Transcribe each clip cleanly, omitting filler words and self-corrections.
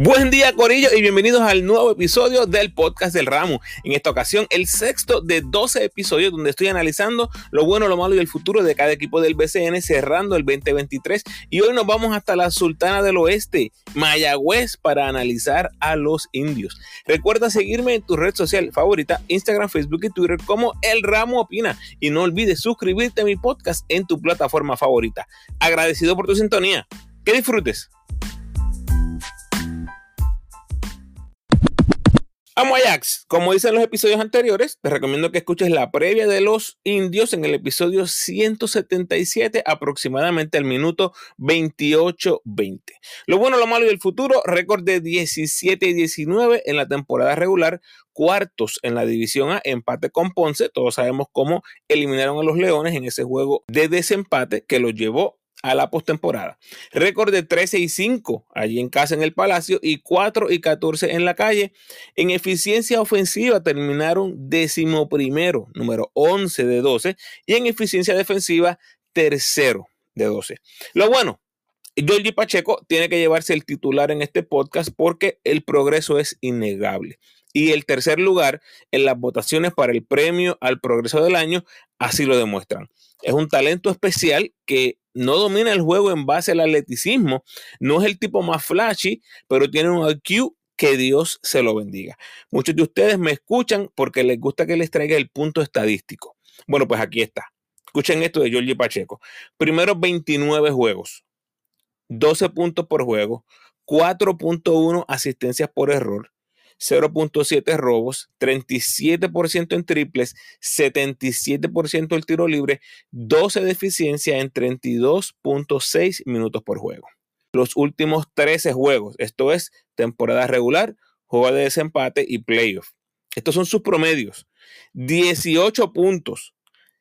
Buen día, Corillo, y bienvenidos al nuevo episodio del Podcast del Ramo. En esta ocasión, el sexto de 12 episodios donde estoy analizando lo bueno, lo malo y el futuro de cada equipo del BCN cerrando el 2023. Y hoy nos vamos hasta la Sultana del Oeste, Mayagüez, para analizar a los Indios. Recuerda seguirme en tu red social favorita, Instagram, Facebook y Twitter como El Ramo Opina. Y no olvides suscribirte a mi podcast en tu plataforma favorita. Agradecido por tu sintonía. Que disfrutes. Vamos Ajax, como dicen los episodios anteriores, te recomiendo que escuches la previa de los Indios en el episodio 177, aproximadamente al minuto 28-20. Lo bueno, lo malo y el futuro, récord de 17-19 en la temporada regular, cuartos en la División A, empate con Ponce. Todos sabemos cómo eliminaron a los Leones en ese juego de desempate que los llevó a la postemporada. Récord de 13-5 allí en casa en el Palacio y 4-14 en la calle. En eficiencia ofensiva terminaron 11º, número 11 de 12, y en eficiencia defensiva 3º de 12. Lo bueno, Jordi Pacheco tiene que llevarse el titular en este podcast porque el progreso es innegable. Y el tercer lugar en las votaciones para el premio al progreso del año así lo demuestran. Es un talento especial que no domina el juego en base al atleticismo, no es el tipo más flashy, pero tiene un IQ que Dios se lo bendiga. Muchos de ustedes me escuchan porque les gusta que les traiga el punto estadístico. Bueno, pues aquí está. Escuchen esto de Jorge Pacheco. Primeros 29 juegos, 12 puntos por juego, 4.1 asistencias por error, 0.7 robos, 37% en triples, 77% el tiro libre, 12 de eficiencia en 32.6 minutos por juego. Los últimos 13 juegos, esto es temporada regular, juego de desempate y playoff. Estos son sus promedios. 18 puntos,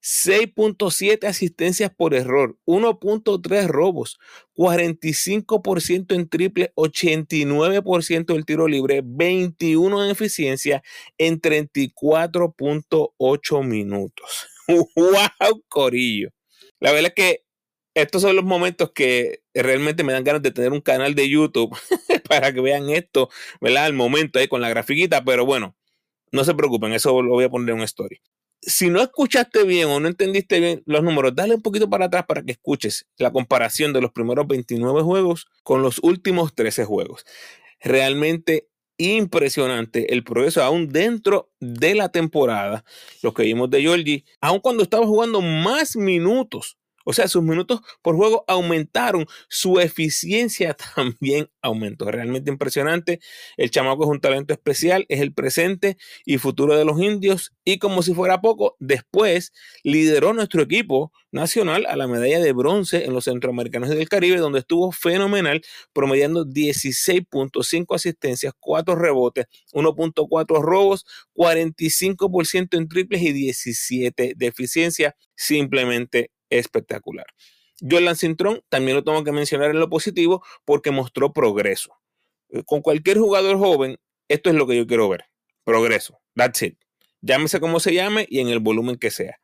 6.7 asistencias por error, 1.3 robos, 45% en triple, 89% del tiro libre, 21% en eficiencia en 34.8 minutos. ¡Wow, corillo! La verdad es que estos son los momentos que realmente me dan ganas de tener un canal de YouTube para que vean esto, ¿verdad? Al momento ahí con la grafiquita, pero bueno, no se preocupen, eso lo voy a poner en un story. Si no escuchaste bien o no entendiste bien los números, dale un poquito para atrás para que escuches la comparación de los primeros 29 juegos con los últimos 13 juegos. Realmente impresionante el progreso aún dentro de la temporada, lo que vimos de Jordi, aun cuando estaba jugando más minutos. O sea, sus minutos por juego aumentaron, su eficiencia también aumentó. Realmente impresionante. El chamaco es un talento especial, es el presente y futuro de los Indios. Y como si fuera poco, después lideró nuestro equipo nacional a la medalla de bronce en los Centroamericanos del Caribe, donde estuvo fenomenal, promediando 16.5 asistencias, 4 rebotes, 1.4 robos, 45% en triples y 17 de eficiencia. Simplemente espectacular. Jordan Cintrón también lo tengo que mencionar en lo positivo porque mostró progreso. Con cualquier jugador joven, esto es lo que yo quiero ver. Progreso. That's it. Llámese como se llame y en el volumen que sea.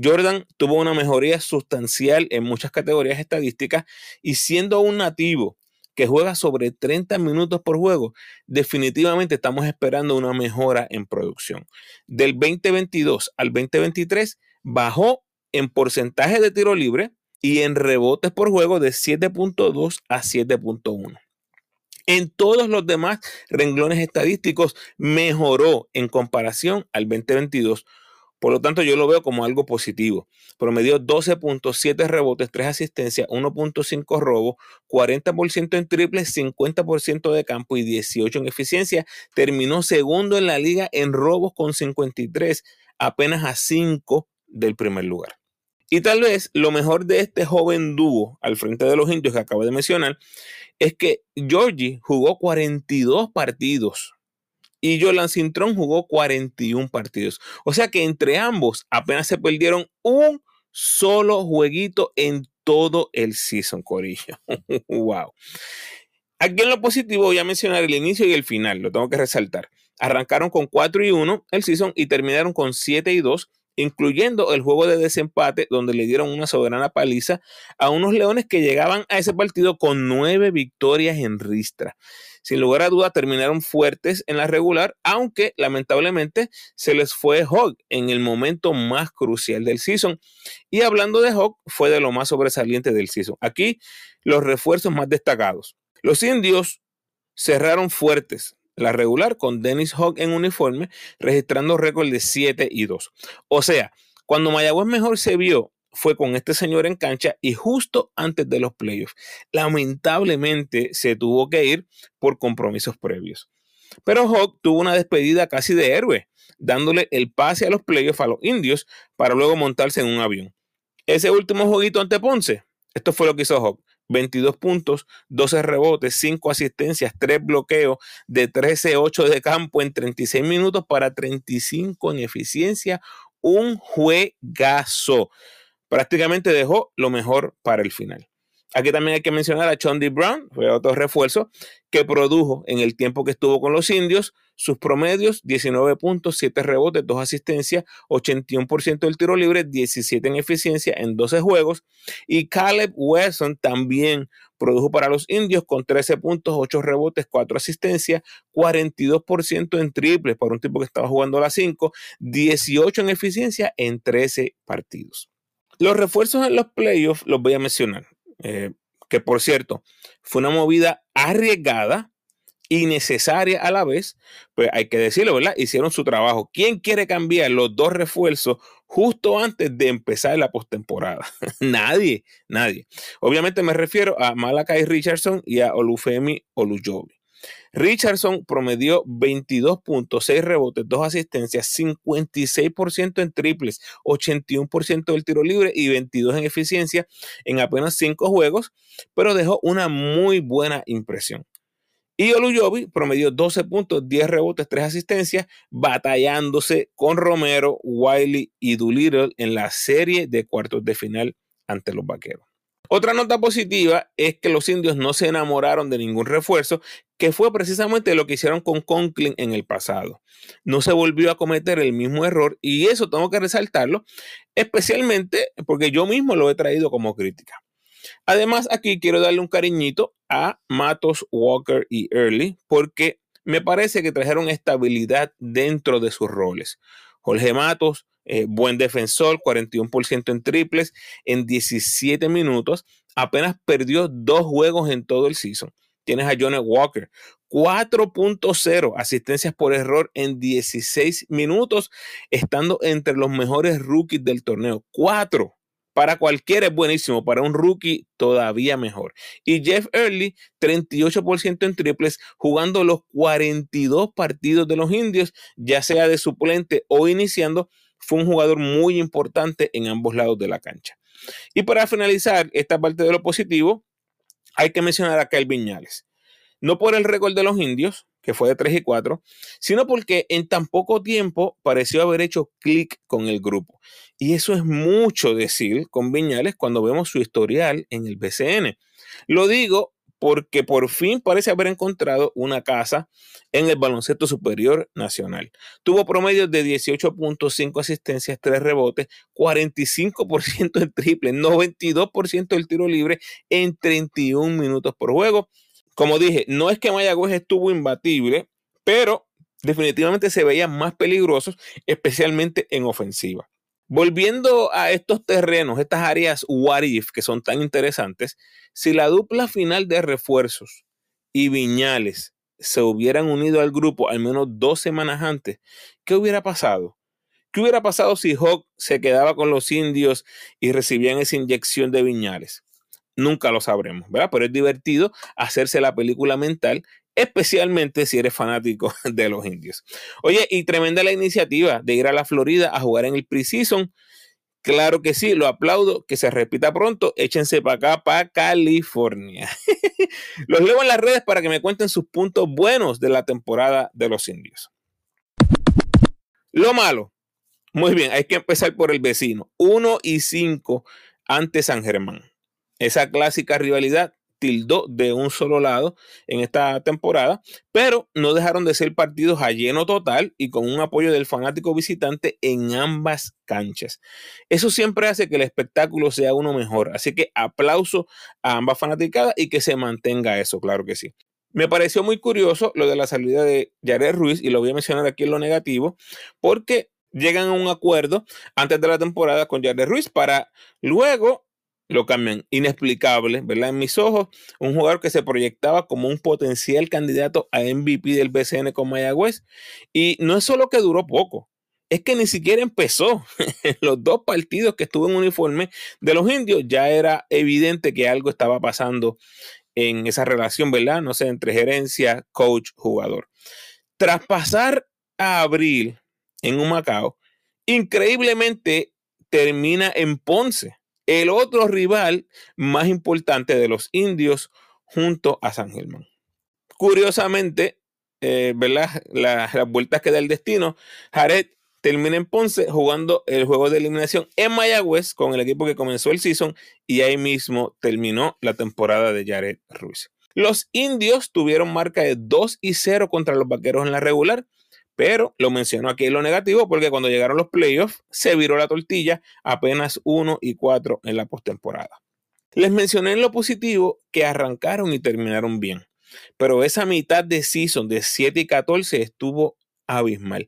Jordan tuvo una mejoría sustancial en muchas categorías estadísticas y siendo un nativo que juega sobre 30 minutos por juego, definitivamente estamos esperando una mejora en producción. Del 2022 al 2023 bajó en porcentaje de tiro libre y en rebotes por juego de 7.2 a 7.1. En todos los demás renglones estadísticos mejoró en comparación al 2022. Por lo tanto, yo lo veo como algo positivo. Promedió 12.7 rebotes, 3 asistencias, 1.5 robos, 40% en triples, 50% de campo y 18 en eficiencia. Terminó segundo en la liga en robos con 53, apenas a 5 del primer lugar. Y tal vez lo mejor de este joven dúo al frente de los Indios que acabo de mencionar es que Jordi jugó 42 partidos y Jordan Cintrón jugó 41 partidos. O sea que entre ambos apenas se perdieron un solo jueguito en todo el season, corillo. ¡Wow! Aquí en lo positivo voy a mencionar el inicio y el final, lo tengo que resaltar. Arrancaron con 4-1 el season y terminaron con 7-2. incluyendo el juego de desempate donde le dieron una soberana paliza a unos Leones que llegaban a ese partido con 9 victorias en ristra. Sin lugar a duda terminaron fuertes en la regular, aunque lamentablemente se les fue Hawk en el momento más crucial del season. Y hablando de Hawk, fue de lo más sobresaliente del season. Aquí los refuerzos más destacados. Los indios cerraron fuertes la regular con Dennis Hawk en uniforme, registrando récord de 7-2. O sea, cuando Mayagüez mejor se vio fue con este señor en cancha y justo antes de los playoffs. Lamentablemente se tuvo que ir por compromisos previos. Pero Hawk tuvo una despedida casi de héroe, dándole el pase a los playoffs a los indios para luego montarse en un avión. Ese último jueguito ante Ponce, esto fue lo que hizo Hawk. 22 puntos, 12 rebotes, 5 asistencias, 3 bloqueos de 13-8 de campo en 36 minutos para 35 en eficiencia. Un juegazo. Prácticamente dejó lo mejor para el final. Aquí también hay que mencionar a Chauncey Brown, fue otro refuerzo, que produjo en el tiempo que estuvo con los indios sus promedios: 19 puntos, 7 rebotes, 2 asistencias, 81% del tiro libre, 17 en eficiencia en 12 juegos. Y Caleb Wesson también produjo para los indios con 13 puntos, 8 rebotes, 4 asistencias, 42% en triples para un tipo que estaba jugando a las 5, 18 en eficiencia en 13 partidos. Los refuerzos en los playoffs los voy a mencionar. Que por cierto, fue una movida arriesgada y necesaria a la vez, pues hay que decirlo, ¿verdad? Hicieron su trabajo. ¿Quién quiere cambiar los dos refuerzos justo antes de empezar la postemporada? Nadie. Obviamente me refiero a Malakai Richardson y a Olufemi Olujobi. Richardson promedió 22 puntos, 6 rebotes, 2 asistencias, 56% en triples, 81% del tiro libre y 22 en eficiencia en apenas 5 juegos, pero dejó una muy buena impresión. Y Olujobi promedió 12 puntos, 10 rebotes, 3 asistencias, batallándose con Romero, Wiley y Doolittle en la serie de cuartos de final ante los Vaqueros. Otra nota positiva es que los indios no se enamoraron de ningún refuerzo, que fue precisamente lo que hicieron con Conklin en el pasado. No se volvió a cometer el mismo error y eso tengo que resaltarlo, especialmente porque yo mismo lo he traído como crítica. Además, aquí quiero darle un cariñito a Matos, Walker y Early porque me parece que trajeron estabilidad dentro de sus roles. Jorge Matos, buen defensor, 41% en triples en 17 minutos. Apenas perdió 2 juegos en todo el season. Tienes a Johnny Walker, 4.0 asistencias por error en 16 minutos, estando entre los mejores rookies del torneo. 4. Para cualquiera es buenísimo, para un rookie todavía mejor. Y Jeff Early, 38% en triples, jugando los 42 partidos de los indios, ya sea de suplente o iniciando. Fue un jugador muy importante en ambos lados de la cancha. Y para finalizar esta parte de lo positivo, hay que mencionar a Kelvin Viñales. No por el récord de los indios, que fue de 3-4, sino porque en tan poco tiempo pareció haber hecho clic con el grupo. Y eso es mucho decir con Viñales cuando vemos su historial en el BCN. Lo digo porque por fin parece haber encontrado una casa en el baloncesto superior nacional. Tuvo promedios de 18 puntos, 5 asistencias, 3 rebotes, 45% en triple, 92% del tiro libre en 31 minutos por juego. Como dije, no es que Mayagüez estuvo imbatible, pero definitivamente se veían más peligrosos, especialmente en ofensiva. Volviendo a estos terrenos, estas áreas what if que son tan interesantes, si la dupla final de refuerzos y Viñales se hubieran unido al grupo al menos 2 semanas antes, ¿qué hubiera pasado? ¿Qué hubiera pasado si Hawk se quedaba con los indios y recibían esa inyección de Viñales? Nunca lo sabremos, ¿verdad? Pero es divertido hacerse la película mental, especialmente si eres fanático de los indios. Oye, y tremenda la iniciativa de ir a la Florida a jugar en el preseason. Claro que sí, lo aplaudo, que se repita pronto. Échense para acá, para California. Los leo en las redes para que me cuenten sus puntos buenos de la temporada de los indios. Lo malo. Muy bien, hay que empezar por el vecino. 1-5 ante San Germán. Esa clásica rivalidad tildó de un solo lado en esta temporada, pero no dejaron de ser partidos a lleno total y con un apoyo del fanático visitante en ambas canchas. Eso siempre hace que el espectáculo sea uno mejor, así que aplauso a ambas fanaticadas y que se mantenga eso, claro que sí. Me pareció muy curioso lo de la salida de Yared Ruiz, y lo voy a mencionar aquí en lo negativo, porque llegan a un acuerdo antes de la temporada con Yared Ruiz para luego lo cambian. Inexplicable, ¿verdad? En mis ojos, un jugador que se proyectaba como un potencial candidato a MVP del BCN con Mayagüez, y no es solo que duró poco, es que ni siquiera empezó. Los dos partidos que estuvo en uniforme de los indios ya era evidente que algo estaba pasando en esa relación, ¿verdad? No sé, entre gerencia, coach, jugador. Tras pasar a abril en Humacao, increíblemente termina en Ponce, el otro rival más importante de los indios junto a San Germán. Curiosamente, ¿verdad? Las vueltas que da el destino, Yared termina en Ponce jugando el juego de eliminación en Mayagüez con el equipo que comenzó el season, y ahí mismo terminó la temporada de Yared Ruiz. Los indios tuvieron marca de 2-0 contra los vaqueros en la regular, pero lo menciono aquí en lo negativo porque cuando llegaron los playoffs se viró la tortilla, apenas 1-4 en la postemporada. Les mencioné en lo positivo que arrancaron y terminaron bien, pero esa mitad de season de 7-14 estuvo abismal.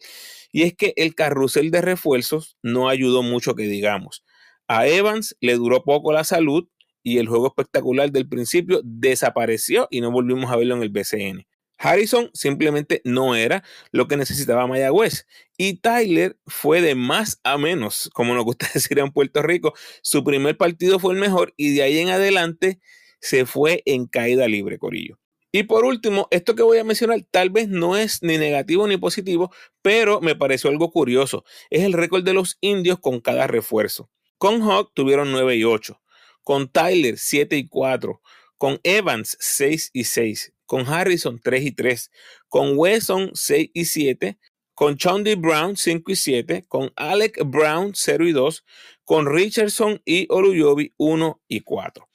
Y es que el carrusel de refuerzos no ayudó mucho que digamos. A Evans le duró poco la salud y el juego espectacular del principio desapareció y no volvimos a verlo en el BCN. Harrison simplemente no era lo que necesitaba Mayagüez, y Tyler fue de más a menos, como nos gusta decir en Puerto Rico. Su primer partido fue el mejor y de ahí en adelante se fue en caída libre, corillo. Y por último, esto que voy a mencionar tal vez no es ni negativo ni positivo, pero me pareció algo curioso. Es el récord de los indios con cada refuerzo. Con Hawk tuvieron 9-8, con Tyler 7-4, con Evans 6-6, con Harrison 3-3, con Wesson 6-7, con Chauncey Brown 5-7, con Alec Brown 0-2, con Richardson y Olujobi 1-4.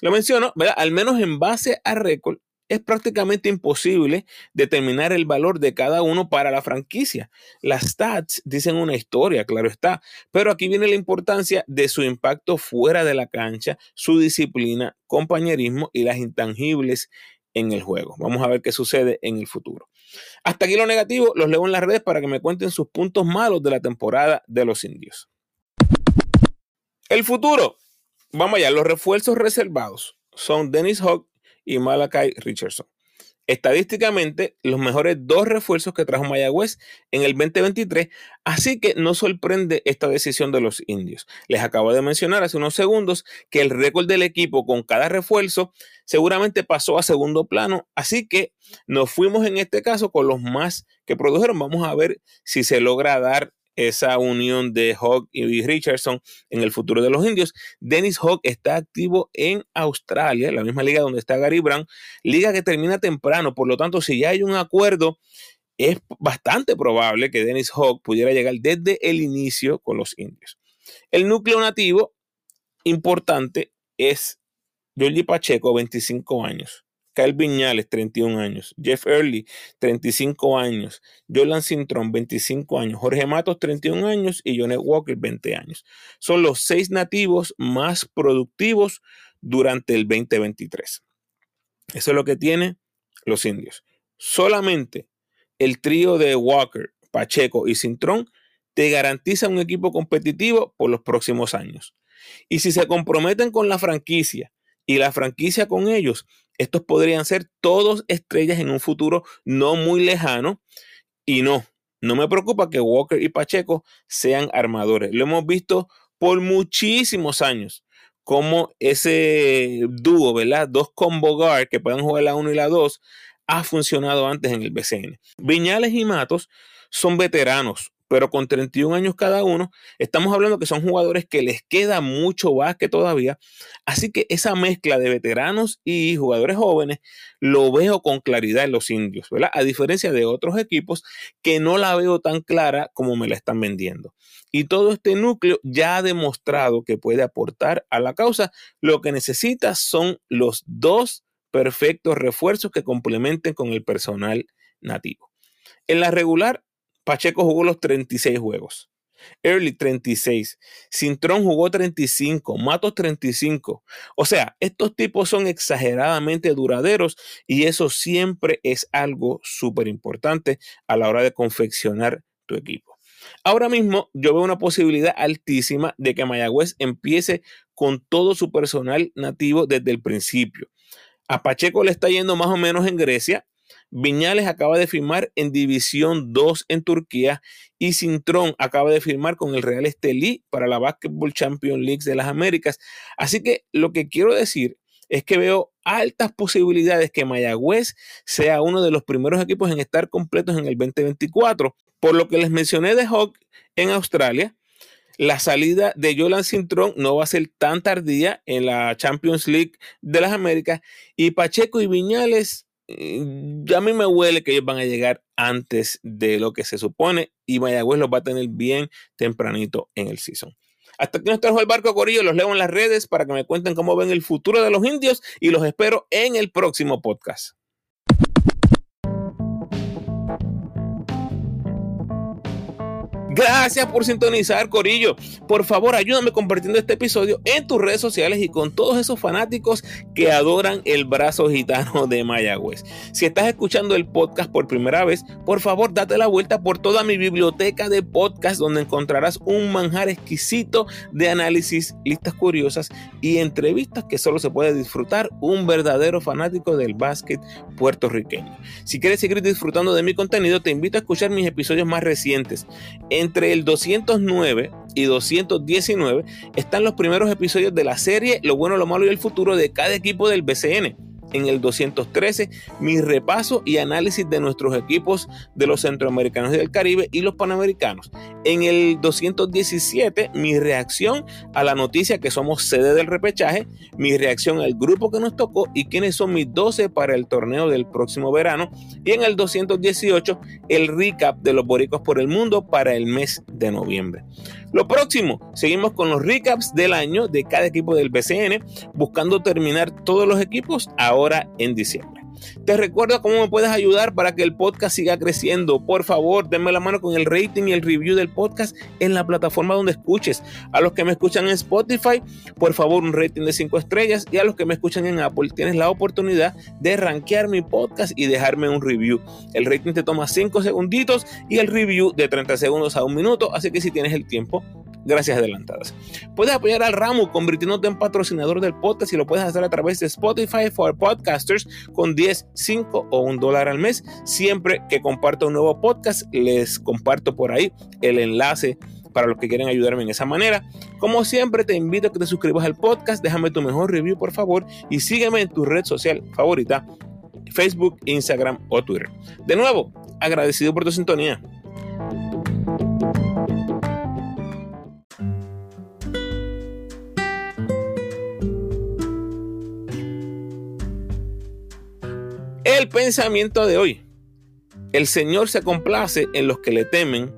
Lo menciono, ¿verdad? Al menos en base a récord, es prácticamente imposible determinar el valor de cada uno para la franquicia. Las stats dicen una historia, claro está, pero aquí viene la importancia de su impacto fuera de la cancha, su disciplina, compañerismo y las intangibles en el juego. Vamos a ver qué sucede en el futuro. Hasta aquí lo negativo, los leo en las redes para que me cuenten sus puntos malos de la temporada de los indios. El futuro. Vamos allá, los refuerzos reservados son Dennis Hawk y Malakai Richardson. Estadísticamente, los mejores dos refuerzos que trajo Mayagüez en el 2023, así que no sorprende esta decisión de los indios. Les acabo de mencionar hace unos segundos que el récord del equipo con cada refuerzo seguramente pasó a segundo plano, así que nos fuimos en este caso con los más que produjeron. Vamos a ver si se logra dar esa unión de Hawk y Richardson en el futuro de los indios. Dennis Hawk está activo en Australia, la misma liga donde está Gary Brown, liga que termina temprano, por lo tanto, si ya hay un acuerdo, es bastante probable que Dennis Hawk pudiera llegar desde el inicio con los indios. El núcleo nativo importante es Jordi Pacheco, 25 años. Kelvin Viñales, 31 años, Jeff Early, 35 años, Jordan Cintrón, 25 años, Jorge Matos, 31 años y Jonet Walker, 20 años. Son los 6 nativos más productivos durante el 2023. Eso es lo que tienen los indios. Solamente el trío de Walker, Pacheco y Cintrón te garantiza un equipo competitivo por los próximos años. Y si se comprometen con la franquicia y la franquicia con ellos, estos podrían ser todos estrellas en un futuro no muy lejano. Y no me preocupa que Walker y Pacheco sean armadores. Lo hemos visto por muchísimos años, como ese dúo, ¿verdad? Dos combo guard que pueden jugar la 1 y la 2, ha funcionado antes en el BCN. Viñales y Matos son veteranos, pero con 31 años cada uno, estamos hablando que son jugadores que les queda mucho básquet todavía. Así que esa mezcla de veteranos y jugadores jóvenes lo veo con claridad en los indios, ¿verdad? A diferencia de otros equipos que no la veo tan clara como me la están vendiendo. Y todo este núcleo ya ha demostrado que puede aportar a la causa. Lo que necesita son los dos perfectos refuerzos que complementen con el personal nativo. En la regular, Pacheco jugó los 36 juegos. Early 36, Cintrón jugó 35, Matos 35. O sea, estos tipos son exageradamente duraderos y eso siempre es algo súper importante a la hora de confeccionar tu equipo. Ahora mismo yo veo una posibilidad altísima de que Mayagüez empiece con todo su personal nativo desde el principio. A Pacheco le está yendo más o menos en Grecia. Viñales acaba de firmar en División 2 en Turquía y Cintrón acaba de firmar con el Real Estelí para la Basketball Champions League de las Américas. Así que lo que quiero decir es que veo altas posibilidades que Mayagüez sea uno de los primeros equipos en estar completos en el 2024. Por lo que les mencioné de Hawk en Australia, la salida de Jordan Cintrón no va a ser tan tardía en la Champions League de las Américas y Pacheco y Viñales, a mí me huele que ellos van a llegar antes de lo que se supone y Mayagüez los va a tener bien tempranito en el season. Hasta aquí nos trajo el barco, corillo. Los leo en las redes para que me cuenten cómo ven el futuro de los Indios y los espero en el próximo podcast. Gracias por sintonizar, corillo. Por favor, ayúdame compartiendo este episodio en tus redes sociales y con todos esos fanáticos que adoran el brazo gitano de Mayagüez. Si estás escuchando el podcast por primera vez, por favor, date la vuelta por toda mi biblioteca de podcast donde encontrarás un manjar exquisito de análisis, listas curiosas y entrevistas que solo se puede disfrutar un verdadero fanático del básquet puertorriqueño. Si quieres seguir disfrutando de mi contenido, te invito a escuchar mis episodios más recientes. Entre el 209 y 219 están los primeros episodios de la serie Lo Bueno, Lo Malo y el Futuro de cada equipo del BCN. En el 213, mi repaso y análisis de nuestros equipos de los centroamericanos y del Caribe y los panamericanos. En el 217, mi reacción a la noticia que somos sede del repechaje, mi reacción al grupo que nos tocó y quiénes son mis 12 para el torneo del próximo verano. Y en el 218, el recap de los boricuas por el mundo para el mes de noviembre. Lo próximo, seguimos con los recaps del año de cada equipo del BCN, buscando terminar todos los equipos ahora en diciembre. Te recuerdo cómo me puedes ayudar para que el podcast siga creciendo. Por favor, denme la mano con el rating y el review del podcast en la plataforma donde escuches. A los que me escuchan en Spotify, por favor, un rating de 5 estrellas. Y a los que me escuchan en Apple, tienes la oportunidad de rankear mi podcast y dejarme un review. El rating te toma 5 segunditos y el review de 30 segundos a 1 minuto. Así que si tienes el tiempo, gracias adelantadas. Puedes apoyar al ramo convirtiéndote en patrocinador del podcast y lo puedes hacer a través de Spotify for Podcasters con 10, 5 o $1 al mes. Siempre que comparto un nuevo podcast, les comparto por ahí el enlace para los que quieran ayudarme en esa manera. Como siempre, te invito a que te suscribas al podcast, déjame tu mejor review, por favor, y sígueme en tu red social favorita, Facebook, Instagram o Twitter. De nuevo, agradecido por tu sintonía. El pensamiento de hoy: el Señor se complace en los que le temen,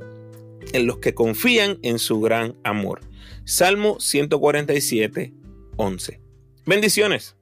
en los que confían en su gran amor. Salmo 147:11. Bendiciones.